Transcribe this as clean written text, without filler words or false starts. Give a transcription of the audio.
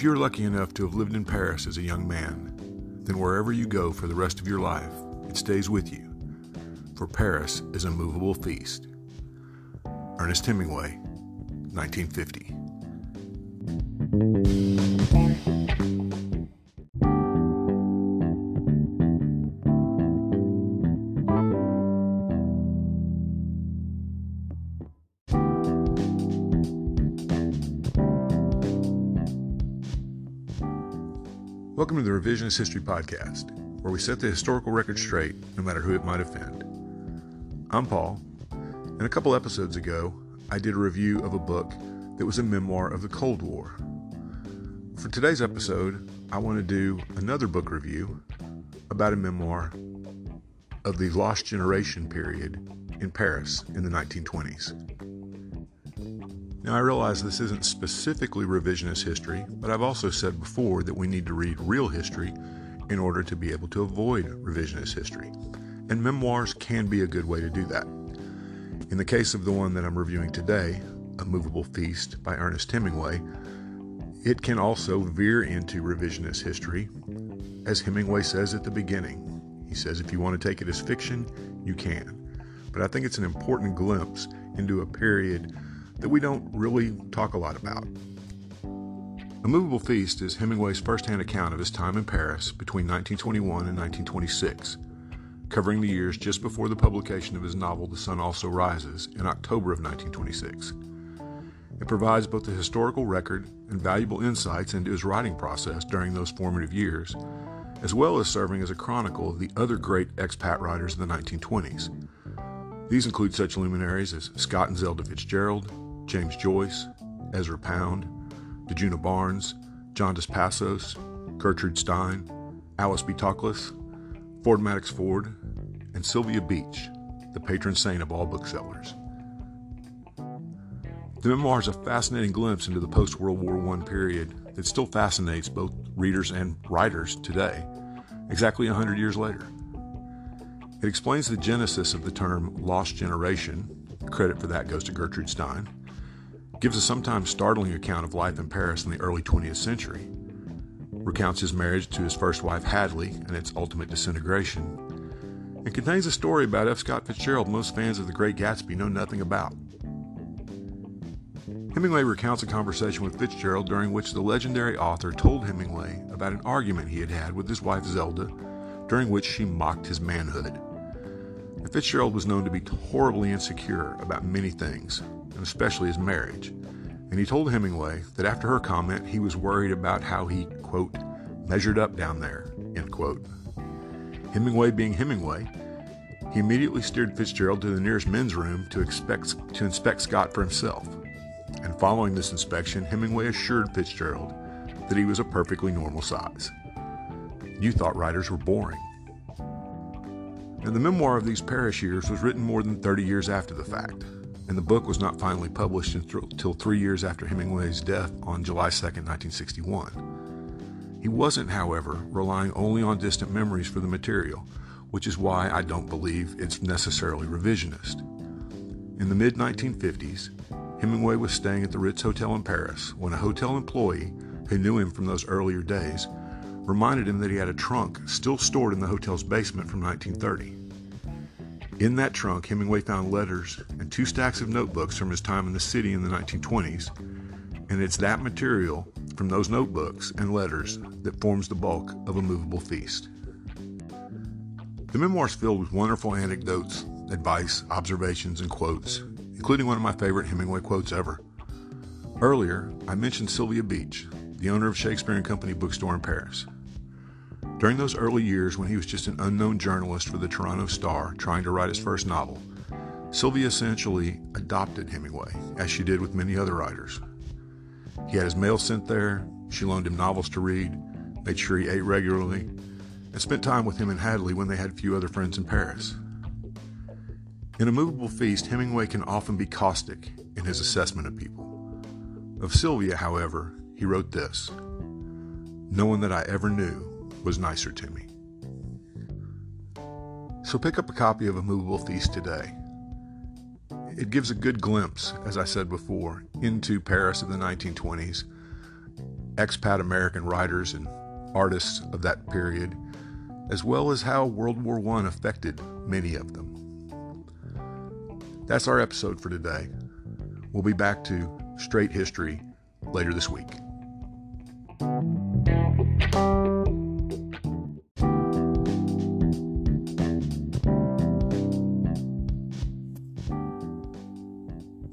If you're lucky enough to have lived in Paris as a young man, then wherever you go for the rest of your life, it stays with you, for Paris is a moveable feast. Ernest Hemingway, 1950. Welcome to the Revisionist History Podcast, where we set the historical record straight, no matter who it might offend. I'm Paul, and a couple episodes ago, I did a review of a book that was a memoir of the Cold War. For today's episode, I want to do another book review about a memoir of the Lost Generation period in Paris in the 1920s. Now, I realize this isn't specifically revisionist history, but I've also said before that we need to read real history in order to be able to avoid revisionist history, and memoirs can be a good way to do that. In the case of the one that I'm reviewing today, A Moveable Feast by Ernest Hemingway, it can also veer into revisionist history. As Hemingway says at the beginning, he says if you want to take it as fiction, you can. But I think it's an important glimpse into a period that we don't really talk a lot about. A Moveable Feast is Hemingway's first-hand account of his time in Paris between 1921 and 1926, covering the years just before the publication of his novel The Sun Also Rises in October of 1926. It provides both a historical record and valuable insights into his writing process during those formative years, as well as serving as a chronicle of the other great expat writers of the 1920s. These include such luminaries as Scott and Zelda Fitzgerald, James Joyce, Ezra Pound, Djuna Barnes, John Dos Passos, Gertrude Stein, Alice B. Toklas, Ford Madox Ford, and Sylvia Beach, the patron saint of all booksellers. The memoir is a fascinating glimpse into the post-World War I period that still fascinates both readers and writers today, exactly 100 years later. It explains the genesis of the term Lost Generation, credit for that goes to Gertrude Stein, gives a sometimes startling account of life in Paris in the early 20th century, recounts his marriage to his first wife Hadley and its ultimate disintegration, and contains a story about F. Scott Fitzgerald most fans of The Great Gatsby know nothing about. Hemingway recounts a conversation with Fitzgerald during which the legendary author told Hemingway about an argument he had had with his wife Zelda, during which she mocked his manhood. And Fitzgerald was known to be horribly insecure about many things, and especially his marriage, and he told Hemingway that after her comment he was worried about how he, quote, measured up down there, end quote. Hemingway being Hemingway, he immediately steered Fitzgerald to the nearest men's room to inspect Scott for himself. And following this inspection, Hemingway assured Fitzgerald that he was a perfectly normal size. You thought writers were boring. Now, the memoir of these Paris years was written more than 30 years after the fact, and the book was not finally published until 3 years after Hemingway's death on July 2, 1961. He wasn't, however, relying only on distant memories for the material, which is why I don't believe it's necessarily revisionist. In the mid-1950s, Hemingway was staying at the Ritz Hotel in Paris when a hotel employee who knew him from those earlier days reminded him that he had a trunk still stored in the hotel's basement from 1930. In that trunk, Hemingway found letters and 2 stacks of notebooks from his time in the city in the 1920s, and it's that material from those notebooks and letters that forms the bulk of A Moveable Feast. The memoir is filled with wonderful anecdotes, advice, observations, and quotes, including one of my favorite Hemingway quotes ever. Earlier, I mentioned Sylvia Beach, the owner of Shakespeare and Company bookstore in Paris. During those early years when he was just an unknown journalist for the Toronto Star trying to write his first novel, Sylvia essentially adopted Hemingway, as she did with many other writers. He had his mail sent there, she loaned him novels to read, made sure he ate regularly, and spent time with him and Hadley when they had few other friends in Paris. In A Moveable Feast, Hemingway can often be caustic in his assessment of people. Of Sylvia, however, he wrote this, "No one that I ever knew was nicer to me." So pick up a copy of A Moveable Feast today. It gives a good glimpse, as I said before, into Paris of the 1920s, expat American writers and artists of that period, as well as how World War I affected many of them. That's our episode for today. We'll be back to straight history later this week.